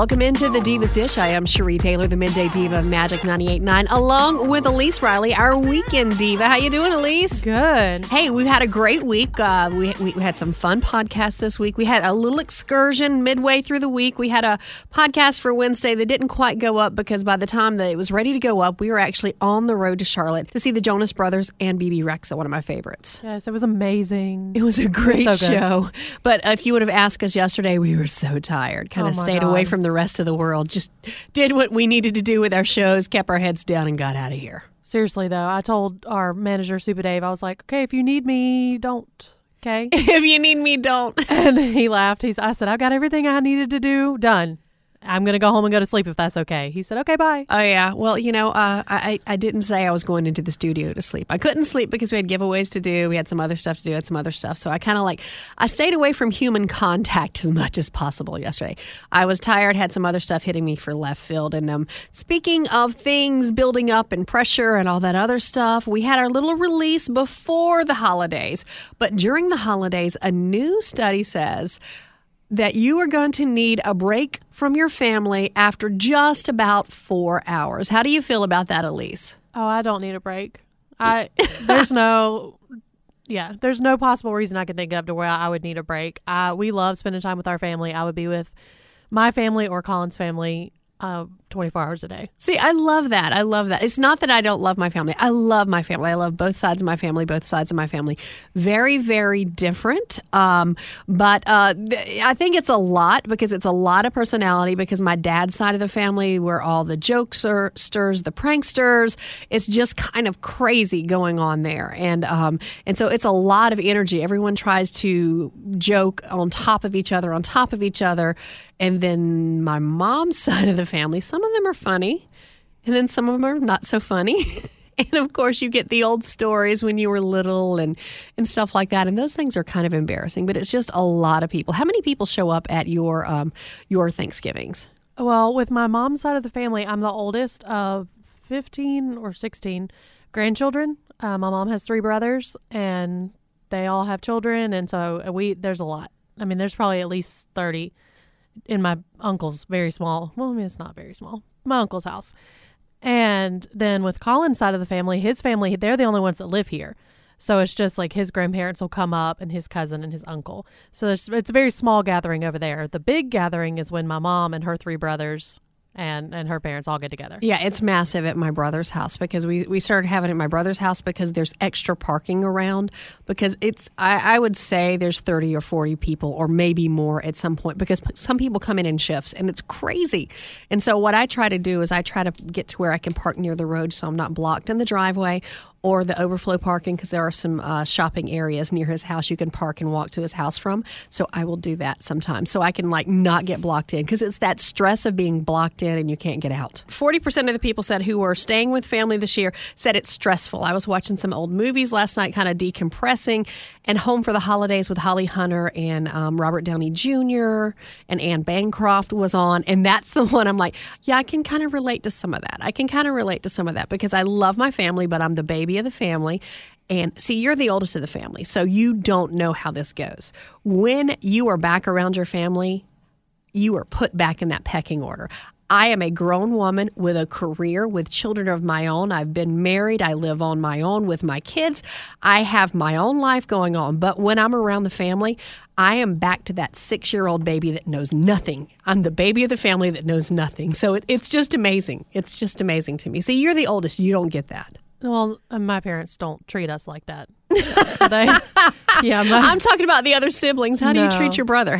Welcome into the Divas Dish. I am Sheri Taylor, the Midday Diva of Magic 98.9, along with Elyse Riley, our Weekend Diva. How you doing, Elyse? Good. Hey, we've had a great week. We had some fun podcasts this week. We had a little excursion midway through the week. We had a podcast for Wednesday that didn't quite go up because by the time that it was ready to go up, we were actually on the road to Charlotte to see the Jonas Brothers and Bebe Rexha, one of my favorites. Yes, it was amazing. It was a great show. But if you would have asked us yesterday, we were so tired, kind of stayed away from the rest of the world, just did what we needed to do with our shows, kept our heads down, and got out of here. Seriously, though, I told our manager, Super Dave, I was like, okay, if you need me, don't. Okay? If you need me, don't. And he laughed. I said, I've got everything I needed to do done. I'm going to go home and go to sleep if that's okay. He said, okay, bye. Oh, yeah. Well, you know, I didn't say I was going into the studio to sleep. I couldn't sleep because we had giveaways to do. We had some other stuff to do. So I kind of I stayed away from human contact as much as possible yesterday. I was tired, had some other stuff hitting me for left field. And speaking of things building up and pressure and all that other stuff, we had our little release before the holidays. But during the holidays, a new study says that you are going to need a break from your family after just about 4 hours. How do you feel about that, Elyse? Oh, I don't need a break. There's no possible reason I can think of to where I would need a break. We love spending time with our family. I would be with my family or Colin's family 24 hours a day. See, I love that. It's not that I don't love my family. I love my family. I love both sides of my family, Very, very different. But I think it's a lot because it's a lot of personality because my dad's side of the family where all the jokesters, the pranksters, it's just kind of crazy going on there. And so it's a lot of energy. Everyone tries to joke on top of each other. And then my mom's side of the family, some of them are funny, and then some of them are not so funny. And, of course, you get the old stories when you were little and stuff like that. And those things are kind of embarrassing, but it's just a lot of people. How many people show up at your Thanksgivings? Well, with my mom's side of the family, I'm the oldest of 15 or 16 grandchildren. My mom has 3 brothers, and they all have children, and so there's a lot. I mean, there's probably at least 30. In my uncle's very small. Well, I mean, it's not very small. My uncle's house. And then with Colin's side of the family, his family, they're the only ones that live here. So it's just like his grandparents will come up and his cousin and his uncle. So it's a very small gathering over there. The big gathering is when my mom and her 3 brothers and her parents all get together. Yeah, it's massive at my brother's house because we started having it at my brother's house because there's extra parking around because it's, I would say there's 30 or 40 people or maybe more at some point because some people come in shifts and it's crazy. And so what I try to do is I try to get to where I can park near the road so I'm not blocked in the driveway or the overflow parking because there are some shopping areas near his house you can park and walk to his house from. So I will do that sometimes so I can not get blocked in because it's that stress of being blocked in and you can't get out. 40% of the people said who were staying with family this year said it's stressful. I was watching some old movies last night kind of decompressing and Home for the Holidays with Holly Hunter and Robert Downey Jr. and Anne Bancroft was on. And that's the one I'm like, yeah, I can kind of relate to some of that. Because I love my family, but I'm the baby of the family. And see, you're the oldest of the family, so you don't know how this goes. When you are back around your family, you are put back in that pecking order. I am a grown woman with a career, with children of my own. I've been married. I live on my own with my kids. I have my own life going on. But when I'm around the family, I am back to that 6-year-old baby that knows nothing. I'm the baby of the family that knows nothing. So it's just amazing. It's just amazing to me. See, you're the oldest. You don't get that. Well, my parents don't treat us like that. I'm talking about the other siblings. How do you treat your brother?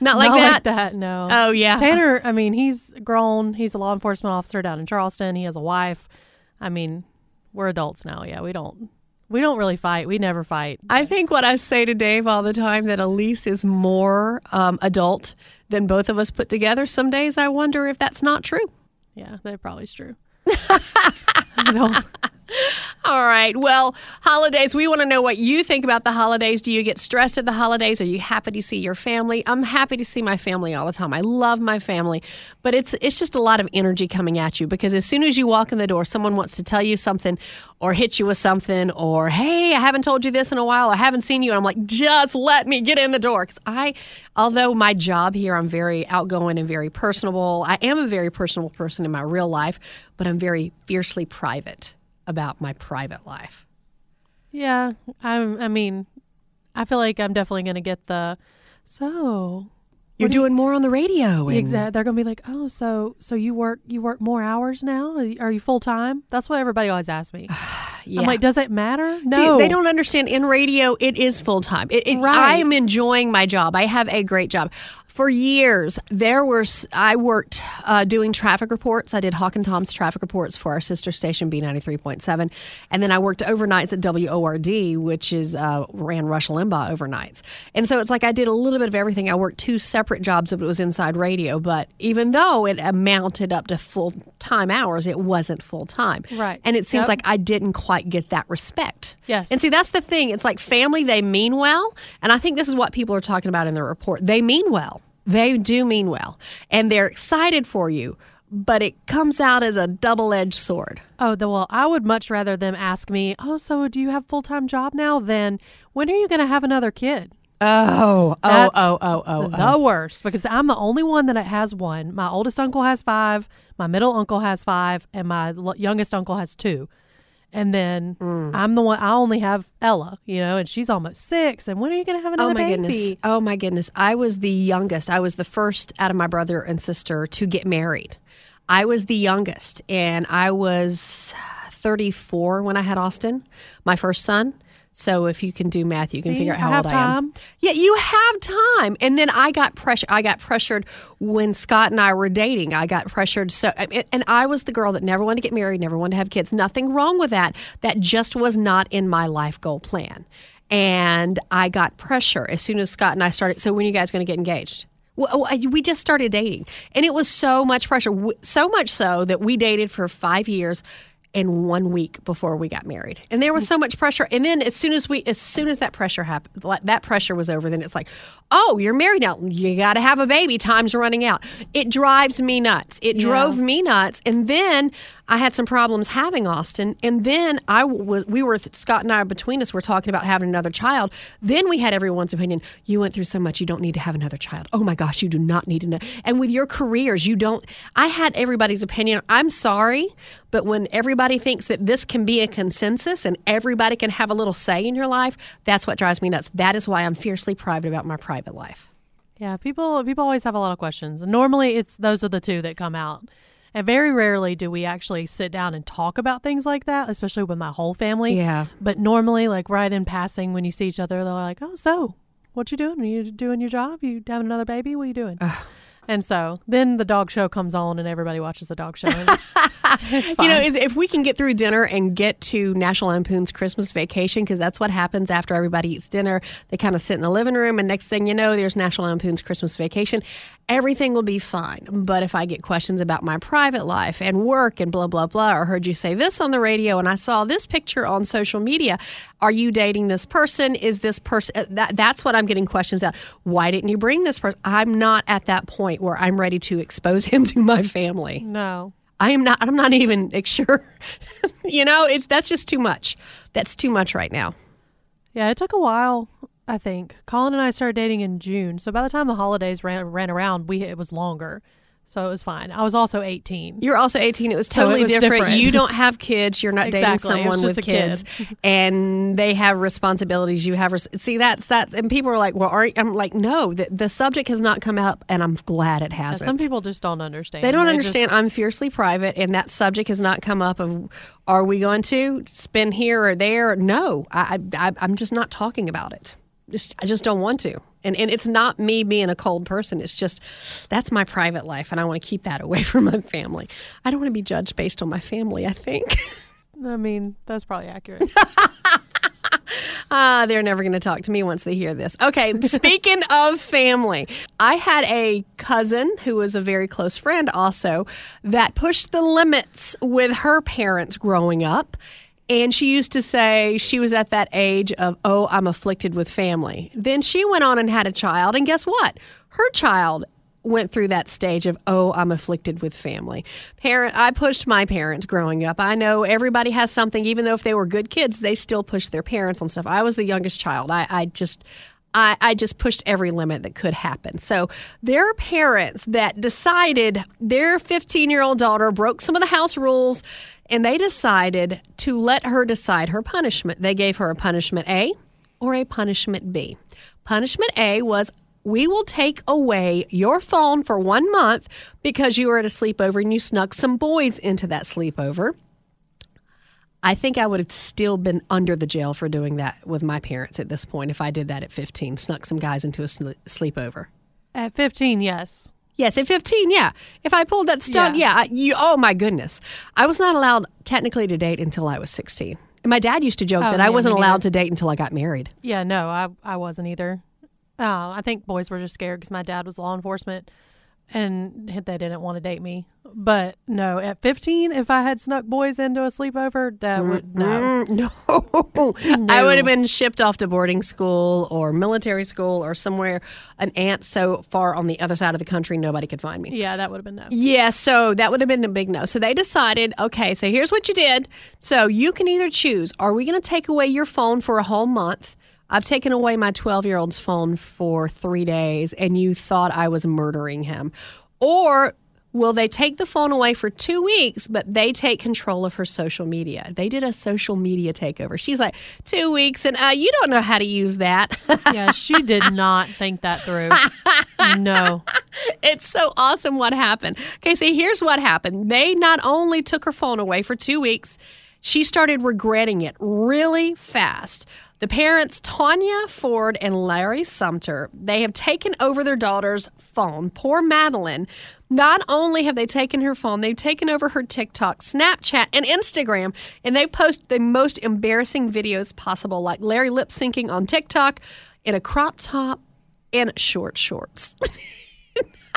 Not like that, no. Oh, yeah. Tanner, I mean, he's grown. He's a law enforcement officer down in Charleston. He has a wife. I mean, we're adults now. Yeah, we don't really fight. We never fight. I think what I say to Dave all the time that Elyse is more adult than both of us put together. Some days I wonder if that's not true. Yeah, that probably is true. I don't. All right. Well, holidays, we want to know what you think about the holidays. Do you get stressed at the holidays? Are you happy to see your family? I'm happy to see my family all the time. I love my family. But it's just a lot of energy coming at you because as soon as you walk in the door, someone wants to tell you something or hit you with something or, hey, I haven't told you this in a while. I haven't seen you. And I'm like, just let me get in the door. Because although my job here, I'm very outgoing and very personable. I am a very personable person in my real life, but I'm very fiercely private about my private life. Yeah, I mean, I feel like I'm definitely going to get the, so... You're doing more on the radio. Exactly. They're going to be like, oh, so you work more hours now? Are you full-time? That's what everybody always asks me. Yeah. I'm like, does it matter? No. See, they don't understand. In radio, it is full-time. Right. I am enjoying my job. I have a great job. For years, I worked doing traffic reports. I did Hawk and Tom's traffic reports for our sister station, B93.7. And then I worked overnights at WORD, which is ran Rush Limbaugh overnights. And so it's like I did a little bit of everything. I worked two separate jobs, but it was inside radio. But even though it amounted up to full-time hours, it wasn't full-time. Right. And it seems like I didn't quite get that respect. Yes. And see, that's the thing. It's like family, they mean well. And I think this is what people are talking about in their report. They mean well. They do mean well, and they're excited for you, but it comes out as a double-edged sword. Oh, well, I would much rather them ask me, oh, so do you have a full-time job now? Then when are you going to have another kid? That's the worst, because I'm the only one that has one. My oldest uncle has 5, my middle uncle has 5, and my youngest uncle has 2. And then I'm the one, I only have Ella, and she's almost 6. And when are you going to have another baby? Oh, my goodness. I was the youngest. I was the first out of my brother and sister to get married. I was the youngest. And I was 34 when I had Austin, my first son. So if you can do math, you can figure out how old I am. Yeah, you have time. And then I got pressured when Scott and I were dating. I got pressured. And I was the girl that never wanted to get married, never wanted to have kids. Nothing wrong with that. That just was not in my life goal plan. And I got pressure as soon as Scott and I started. So when are you guys going to get engaged? We just started dating. And it was so much pressure, so much so that we dated for 5 years. In 1 week before we got married. And there was so much pressure. And then as soon as that pressure happened, that pressure was over, then it's like, oh, you're married now. You got to have a baby. Time's running out. It drives me nuts. It drove me nuts. And then I had some problems having Austin. And then Scott and I between us were talking about having another child. Then we had everyone's opinion. You went through so much. You don't need to have another child. Oh my gosh, you do not need to know. And with your careers, you don't. I had everybody's opinion. I'm sorry, but when everybody thinks that this can be a consensus and everybody can have a little say in your life, that's what drives me nuts. That is why I'm fiercely private about my private life. Yeah, people always have a lot of questions. Normally, those are the two that come out. And very rarely do we actually sit down and talk about things like that, especially with my whole family. Yeah. But normally, like right in passing, when you see each other, they're like, oh, so what you doing? Are you doing your job? You having another baby? What are you doing? And so then the dog show comes on and everybody watches the dog show. If we can get through dinner and get to National Lampoon's Christmas Vacation, because that's what happens after everybody eats dinner. They kind of sit in the living room and next thing you know, there's National Lampoon's Christmas Vacation. Everything will be fine. But if I get questions about my private life and work and blah, blah, blah, or heard you say this on the radio and I saw this picture on social media, are you dating this person? Is this person? That's what I'm getting questions about. Why didn't you bring this person? I'm not at that point where I'm ready to expose him to my family. No. I'm not even sure. That's just too much. That's too much right now. Yeah, it took a while, I think. Colin and I started dating in June. So by the time the holidays ran around, it was longer. So it was fine. I was also 18. You're also 18. It was totally different. You don't have kids. You're not dating someone with kids. And they have responsibilities. You have... that's... And people are like, well, aren't... I'm like, no, the subject has not come up, and I'm glad it hasn't. Yeah, some people just don't understand. They don't understand. I'm fiercely private, and that subject has not come up of, are we going to spin here or there? No. I'm just not talking about it. I just don't want to. And it's not me being a cold person. It's just, that's my private life, and I want to keep that away from my family. I don't want to be judged based on my family, I think. I mean, that's probably accurate. They're never going to talk to me once they hear this. Okay, speaking of family, I had a cousin who was a very close friend also that pushed the limits with her parents growing up. And she used to say she was at that age of, oh, I'm afflicted with family. Then she went on and had a child, and guess what? Her child went through that stage of, oh, I'm afflicted with family. I pushed my parents growing up. I know everybody has something, even though if they were good kids, they still pushed their parents on stuff. I was the youngest child. I just pushed every limit that could happen. So there are parents that decided their 15-year-old daughter broke some of the house rules, and they decided to let her decide her punishment. They gave her a punishment A or a punishment B. Punishment A was, we will take away your phone for 1 month because you were at a sleepover and you snuck some boys into that sleepover. I think I would have still been under the jail for doing that with my parents at this point if I did that at 15, snuck some guys into a sleepover. At 15, yes. Yes, at 15, yeah. If I pulled that stunt, oh my goodness. I was not allowed technically to date until I was 16. And my dad used to joke that I wasn't allowed to date until I got married. Yeah, no, I wasn't either. I think boys were just scared because my dad was law enforcement and they didn't want to date me. But no, at 15, if I had snuck boys into a sleepover, that would no. I would have been shipped off to boarding school or military school or somewhere an aunt so far on the other side of the country nobody could find me. Yeah, that would have been no. Yeah, so that would have been a big no. So they decided, okay, so here's what you did. So you can either choose, are we going to take away your phone for a whole month? I've taken away my 12-year-old's phone for 3 days, and you thought I was murdering him. Or will they take the phone away for 2 weeks, but they take control of her social media? They did a social media takeover. She's like, 2 weeks, and you don't know how to use that. Yeah, she did not think that through. No. It's so awesome what happened. Okay, so here's what happened. They not only took her phone away for 2 weeks, she started regretting it really fast. The parents, Tanya Ford and Larry Sumter, they have taken over their daughter's phone. Poor Madeline. Not only have they taken her phone, they've taken over her TikTok, Snapchat, and Instagram, and they post the most embarrassing videos possible, like Larry lip-syncing on TikTok in a crop top and short shorts.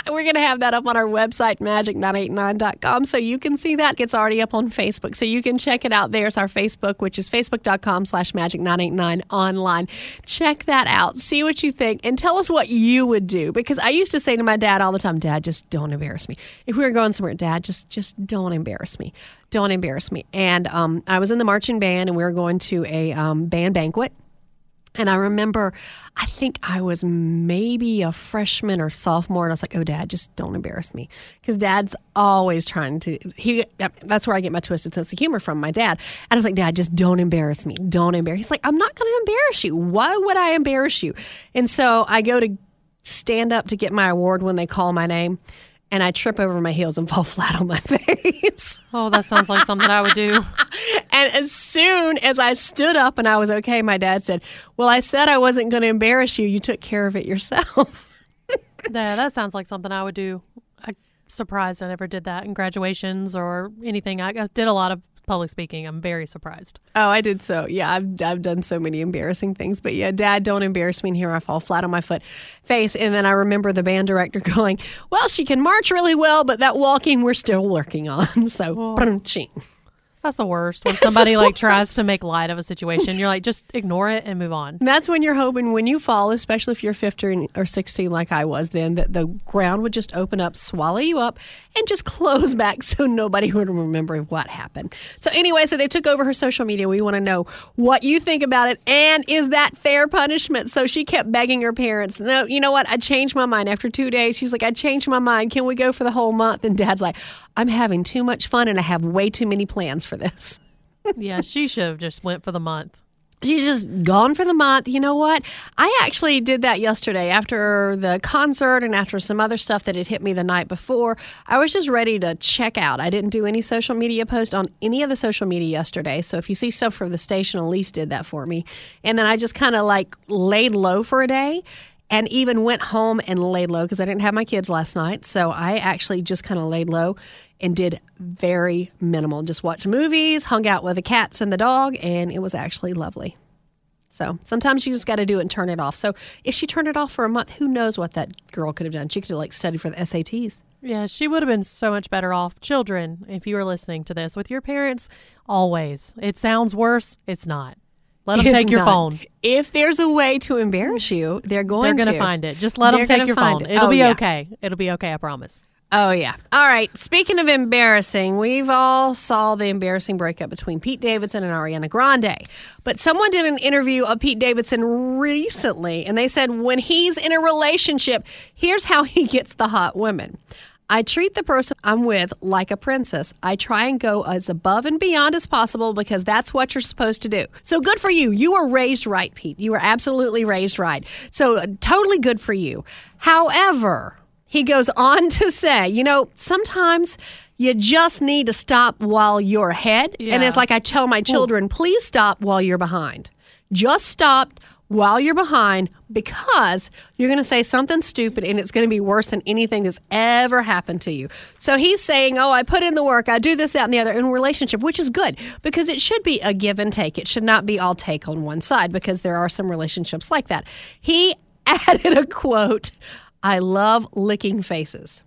We're going to have that up on our website, magic989.com, so you can see that. It's already up on Facebook, so you can check it out. There's our Facebook, which is facebook.com/magic989online. Check that out. See what you think, and tell us what you would do, because I used to say to my dad all the time, Dad, just don't embarrass me. If we were going somewhere, Dad, just don't embarrass me. Don't embarrass me. And I was in the marching band, and we were going to a band banquet. And I remember, I think I was maybe a freshman or sophomore, and I was like, oh, Dad, just don't embarrass me. Because Dad's always trying to, that's where I get my twisted sense of humor from, my dad. And I was like, Dad, just don't embarrass me. He's like, I'm not going to embarrass you. Why would I embarrass you? And so I go to stand up to get my award when they call my name, and I trip over my heels and fall flat on my face. Oh, that sounds like something I would do. And as soon as I stood up and I was okay, my dad said, well, I said I wasn't going to embarrass you. You took care of it yourself. Yeah, that sounds like something I would do. I'm surprised I never did that in graduations or anything. I did a lot of public speaking. I'm very surprised. Oh, I did so. Yeah, I've done so many embarrassing things. But yeah, Dad, don't embarrass me. And here I fall flat on my face. And then I remember the band director going, well, she can march really well, but that walking we're still working on. So, that's the worst. When somebody like tries to make light of a situation, you're like, just ignore it and move on. And that's when you're hoping when you fall, especially if you're 15 or 16 like I was then, that the ground would just open up, swallow you up, and just close back so nobody would remember what happened. So anyway, so they took over her social media. We want to know what you think about it, and is that fair punishment? So she kept begging her parents, no, you know what? I changed my mind. After 2 days, she's like, I changed my mind. Can we go for the whole month? And Dad's like, I'm having too much fun, and I have way too many plans for this. Yeah, she should have just went for the month. She's just gone for the month. You know what? I actually did that yesterday after the concert and after some other stuff that had hit me the night before. I was just ready to check out. I didn't do any social media post on any of the social media yesterday. So if you see stuff from the station, Elyse did that for me. And then I just kind of like laid low for a day. And even went home and laid low because I didn't have my kids last night. So I actually just kind of laid low and did very minimal. Just watched movies, hung out with the cats and the dog, and it was actually lovely. So sometimes you just got to do it and turn it off. So if she turned it off for a month, who knows what that girl could have done? She could have like studied for the SATs. Yeah, she would have been so much better off. Children, if you were listening to this, with your parents, always. It sounds worse. It's not. Let them take your phone. If there's a way to embarrass you, they're going to. They're going to find it. Just let them take your phone. It'll be okay. It'll be okay, I promise. Oh, yeah. All right. Speaking of embarrassing, we've all saw the embarrassing breakup between Pete Davidson and Ariana Grande. But someone did an interview of Pete Davidson recently, and they said when he's in a relationship, here's how he gets the hot women. I treat the person I'm with like a princess. I try and go as above and beyond as possible because that's what you're supposed to do. So good for you. You were raised right, Pete. You were absolutely raised right. So totally good for you. However, he goes on to say, you know, sometimes you just need to stop while you're ahead. Yeah. And it's like I tell my children, please stop while you're behind. Just stop while you're behind, because you're going to say something stupid and it's going to be worse than anything that's ever happened to you. So he's saying, I put in the work, I do this, that, and the other in a relationship, which is good because it should be a give and take. It should not be all take on one side, because there are some relationships like that. He added a quote, I love licking faces.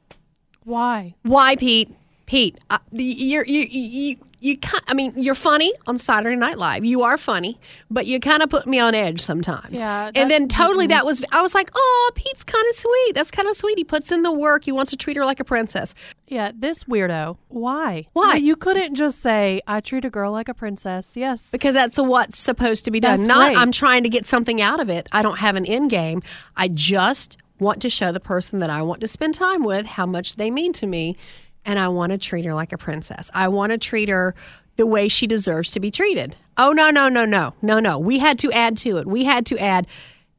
Why? Why, Pete? Pete, you're funny on Saturday Night Live. You are funny, but you kind of put me on edge sometimes. Yeah, and then totally that was, I was like, oh, Pete's kind of sweet. That's kind of sweet. He puts in the work. He wants to treat her like a princess. Yeah, this weirdo. Why? You couldn't just say, I treat a girl like a princess. Yes. Because that's what's supposed to be done. Not, I'm trying to get something out of it. I don't have an end game. I just want to show the person that I want to spend time with how much they mean to me. And I want to treat her like a princess. I want to treat her the way she deserves to be treated. Oh, no. We had to add to it.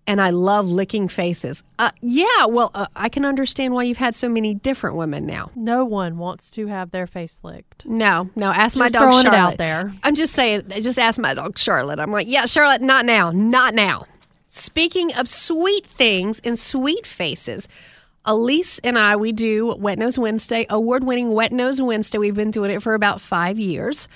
And I love licking faces. I can understand why you've had so many different women now. No one wants to have their face licked. No. Ask my dog Charlotte. Just throwing it out there. I'm just saying, just ask my dog Charlotte. I'm like, yeah, Charlotte, not now. Speaking of sweet things and sweet faces, Elyse and I, we do Wet Nose Wednesday, award-winning Wet Nose Wednesday. We've been doing it for about 5 years.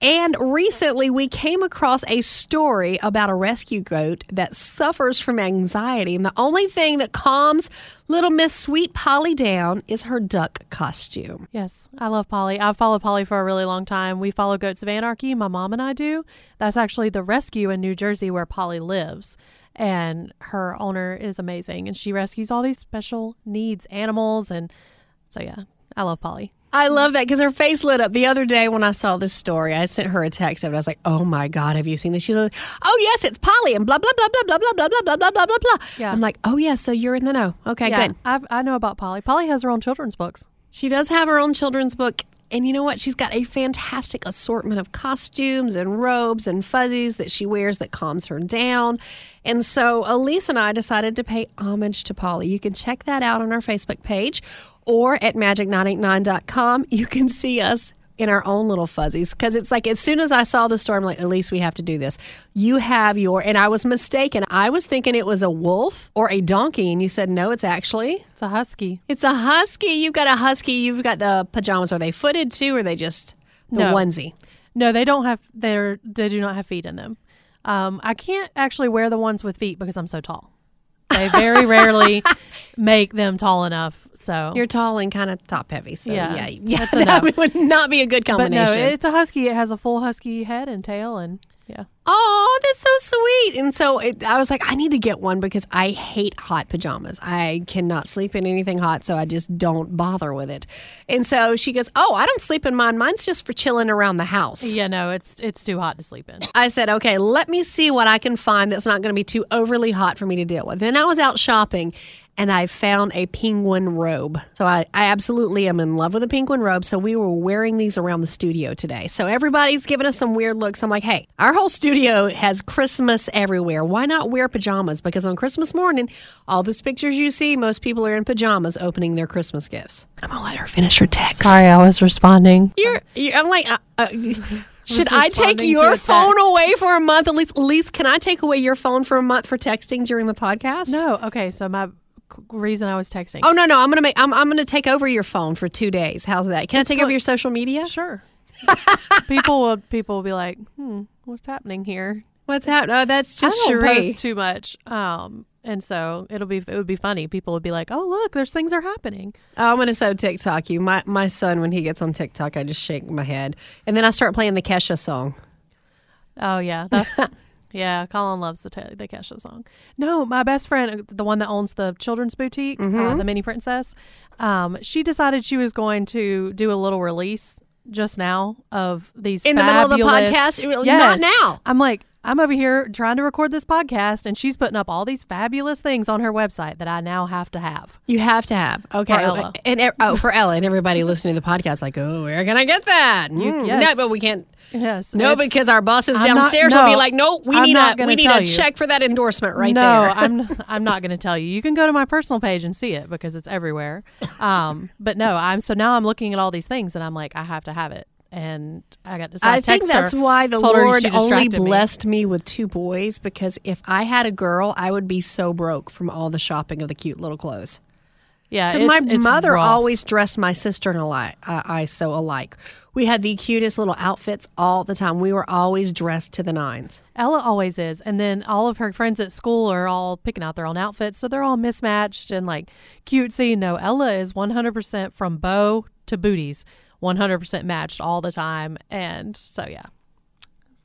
And recently, we came across a story about a rescue goat that suffers from anxiety. And the only thing that calms little Miss Sweet Polly down is her duck costume. Yes, I love Polly. I've followed Polly for a really long time. We follow Goats of Anarchy, my mom and I do. That's actually the rescue in New Jersey where Polly lives. And her owner is amazing. And she rescues all these special needs animals. And so, yeah, I love Polly. I love that because her face lit up. The other day when I saw this story, I sent her a text of it. I was like, oh, my God, have you seen this? She's like, oh, yes, it's Polly and blah, blah, blah, blah, blah, blah, blah, blah, blah, blah, blah, blah. Yeah. I'm like, oh, yeah, so you're in the know. Okay, yeah, good. I know about Polly. Polly has her own children's books. She does have her own children's book. And you know what? She's got a fantastic assortment of costumes and robes and fuzzies that she wears that calms her down. And so Elyse and I decided to pay homage to Polly. You can check that out on our Facebook page or at magic989.com. You can see us in our own little fuzzies, because it's like as soon as I saw the story, I'm like, Elyse, we have to do this. You have your, and I was mistaken. I was thinking it was a wolf or a donkey, and you said, no, it's a husky. It's a husky. You've got a husky. You've got the pajamas. Are they footed too, or are they just onesie? No, they do not have feet in them. I can't actually wear the ones with feet because I'm so tall. They very rarely make them tall enough. So you're tall and kind of top heavy. So yeah. That's that would not be a good combination. But no, it's a husky. It has a full husky head and tail, and yeah. Oh, that's so sweet. And so I was like, I need to get one because I hate hot pajamas. I cannot sleep in anything hot, so I just don't bother with it. And so she goes, oh, I don't sleep in mine. Mine's just for chilling around the house. Yeah, no, it's too hot to sleep in. I said, okay, let me see what I can find that's not going to be too overly hot for me to deal with. Then I was out shopping, and I found a penguin robe. So I absolutely am in love with a penguin robe. So we were wearing these around the studio today. So everybody's giving us some weird looks. I'm like, hey, our whole studio has Christmas everywhere. Why not wear pajamas? Because on Christmas morning, all those pictures you see, most people are in pajamas opening their Christmas gifts. I'm going to let her finish her text. Sorry, I was responding. I'm like... should I take your phone away for a month? Elise, can I take away your phone for a month for texting during the podcast? No. Okay, so my... reason I was texting. Oh no! I'm gonna take over your phone for 2 days. How's that? Can I take over your social media? Sure. People will be like, what's happening here? What's happening? Oh, that's just Sheri. I don't post too much. And so it would be funny. People would be like, "Oh, look, there's things are happening." Oh, I'm gonna so TikTok you. My son, when he gets on TikTok, I just shake my head, and then I start playing the Kesha song. Oh yeah, that's yeah. Colin loves the Kesha song. No, my best friend, the one that owns the children's boutique, the Mini Princess, she decided she was going to do a little release just now of these in fabulous, the middle of the podcast. Yes. Not now. I'm like, I'm over here trying to record this podcast, and she's putting up all these fabulous things on her website that I now have to have. You have to have. Okay. For Ella. For Ella. And everybody listening to the podcast like, oh, where can I get that? Yes. No, but we can't. Yes. No, because our bosses downstairs will be like, no, we need a check for that endorsement there. I'm not going to tell you. You can go to my personal page and see it because it's everywhere. But no, now I'm looking at all these things, and I'm like, I have to have it. And I got to. I think that's why the Lord only blessed me with two boys, because if I had a girl, I would be so broke from all the shopping of the cute little clothes. Yeah, because my mother always dressed my sister and I so alike. We had the cutest little outfits all the time. We were always dressed to the nines. Ella always is. And then all of her friends at school are all picking out their own outfits. So they're all mismatched and like cutesy. No, Ella is 100% from bow to booties. 100% matched all the time. And so, yeah.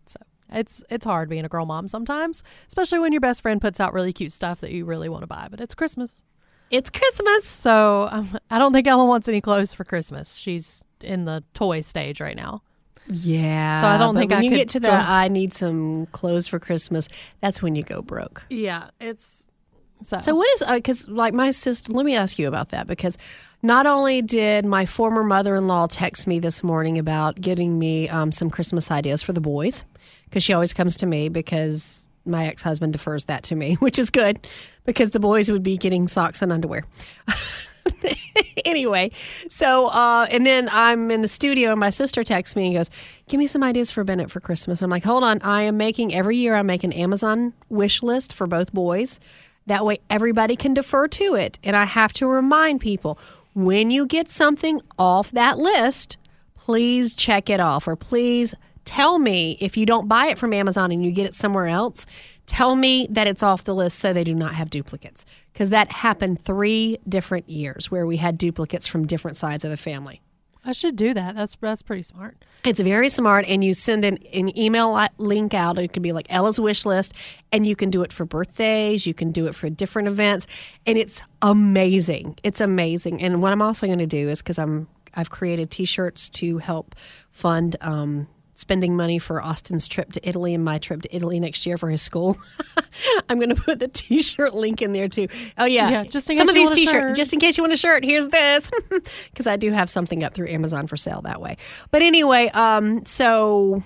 So it's hard being a girl mom sometimes, especially when your best friend puts out really cute stuff that you really want to buy. But it's Christmas. It's Christmas. So I don't think Ella wants any clothes for Christmas. She's in the toy stage right now. Yeah. So I don't think when you get to the I need some clothes for Christmas, that's when you go broke. Yeah. It's... So what is, because like my sister, let me ask you about that, because not only did my former mother-in-law text me this morning about getting me some Christmas ideas for the boys, because she always comes to me because my ex-husband defers that to me, which is good because the boys would be getting socks and underwear. Anyway, so, and then I'm in the studio and my sister texts me and goes, give me some ideas for Bennett for Christmas. And I'm like, hold on, every year I make an Amazon wish list for both boys. That way everybody can defer to it. And I have to remind people, when you get something off that list, please check it off. Or please tell me if you don't buy it from Amazon and you get it somewhere else, tell me that it's off the list so they do not have duplicates. Because that happened 3 different years where we had duplicates from different sides of the family. I should do that. That's pretty smart. It's very smart, and you send an email link out. It could be like Ella's wish list, and you can do it for birthdays. You can do it for different events, and it's amazing. It's amazing. And what I'm also going to do is, because I've created T-shirts to help fund spending money for Austin's trip to Italy and my trip to Italy next year for his school. I'm going to put the T-shirt link in there too. Oh yeah, just in case some of these T-shirts. Just in case you want a shirt, here's this, because I do have something up through Amazon for sale that way. But anyway, so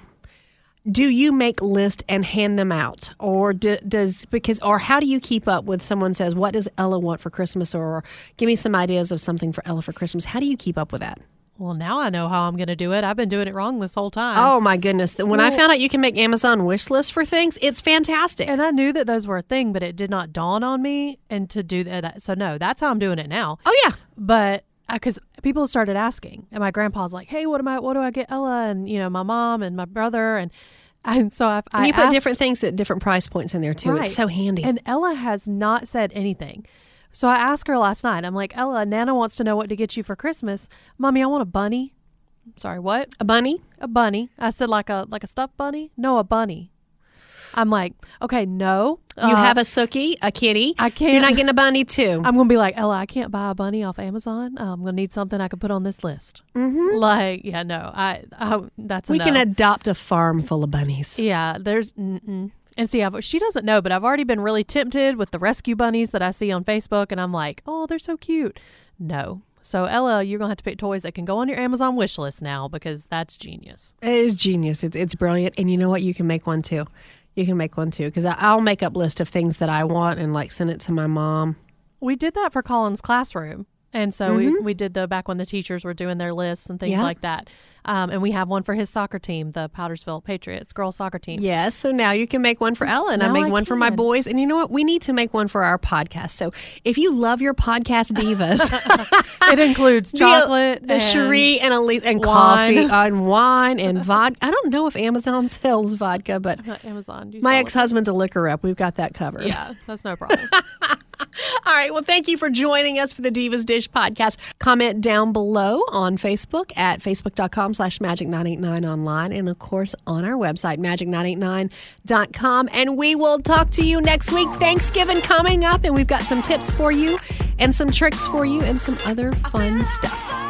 do you make lists and hand them out, or how do you keep up with someone says what does Ella want for Christmas, or give me some ideas of something for Ella for Christmas? How do you keep up with that? Well, now I know how I'm going to do it. I've been doing it wrong this whole time. Oh, my goodness. When I found out you can make Amazon wish lists for things, it's fantastic. And I knew that those were a thing, but it did not dawn on me and to do that. So, no, that's how I'm doing it now. Oh, yeah. But because people started asking, and my grandpa's like, hey, what do I get Ella? And, you know, my mom and my brother. And so I you put asked, different things at different price points in there, too. Right. It's so handy. And Ella has not said anything. So I asked her last night, I'm like, Ella, Nana wants to know what to get you for Christmas. Mommy, I want a bunny. I'm sorry, what? A bunny? A bunny. I said, like a stuffed bunny? No, a bunny. I'm like, okay, no. You have a Sookie, a kitty. I can't. You're not getting a bunny, too. I'm going to be like, Ella, I can't buy a bunny off Amazon. I'm going to need something I can put on this list. Mm-hmm. Like, yeah, no. That's a no. We can adopt a farm full of bunnies. Yeah, there's... Mm-mm. And see, she doesn't know, but I've already been really tempted with the rescue bunnies that I see on Facebook. And I'm like, oh, they're so cute. No. So, Ella, you're going to have to pick toys that can go on your Amazon wish list now, because that's genius. It is genius. It's brilliant. And you know what? You can make one, too. You can make one, too. Because I'll make up a list of things that I want and, like, send it to my mom. We did that for Colin's classroom. And so we did the back when the teachers were doing their lists and things like that. And we have one for his soccer team, the Powdersville Patriots girls soccer team. Yes. So now you can make one for Ella and I made one for my boys. And you know what? We need to make one for our podcast. So if you love your podcast divas, it includes chocolate, the Sheri and Elyse and coffee and wine and vodka. I don't know if Amazon sells vodka, but Amazon. My ex-husband's a liquor rep. We've got that covered. Yeah, that's no problem. All right. Well, thank you for joining us for the Divas Dish podcast. Comment down below on Facebook at facebook.com/magic989online. And of course, on our website, magic989.com. And we will talk to you next week. Thanksgiving coming up. And we've got some tips for you and some tricks for you and some other fun stuff.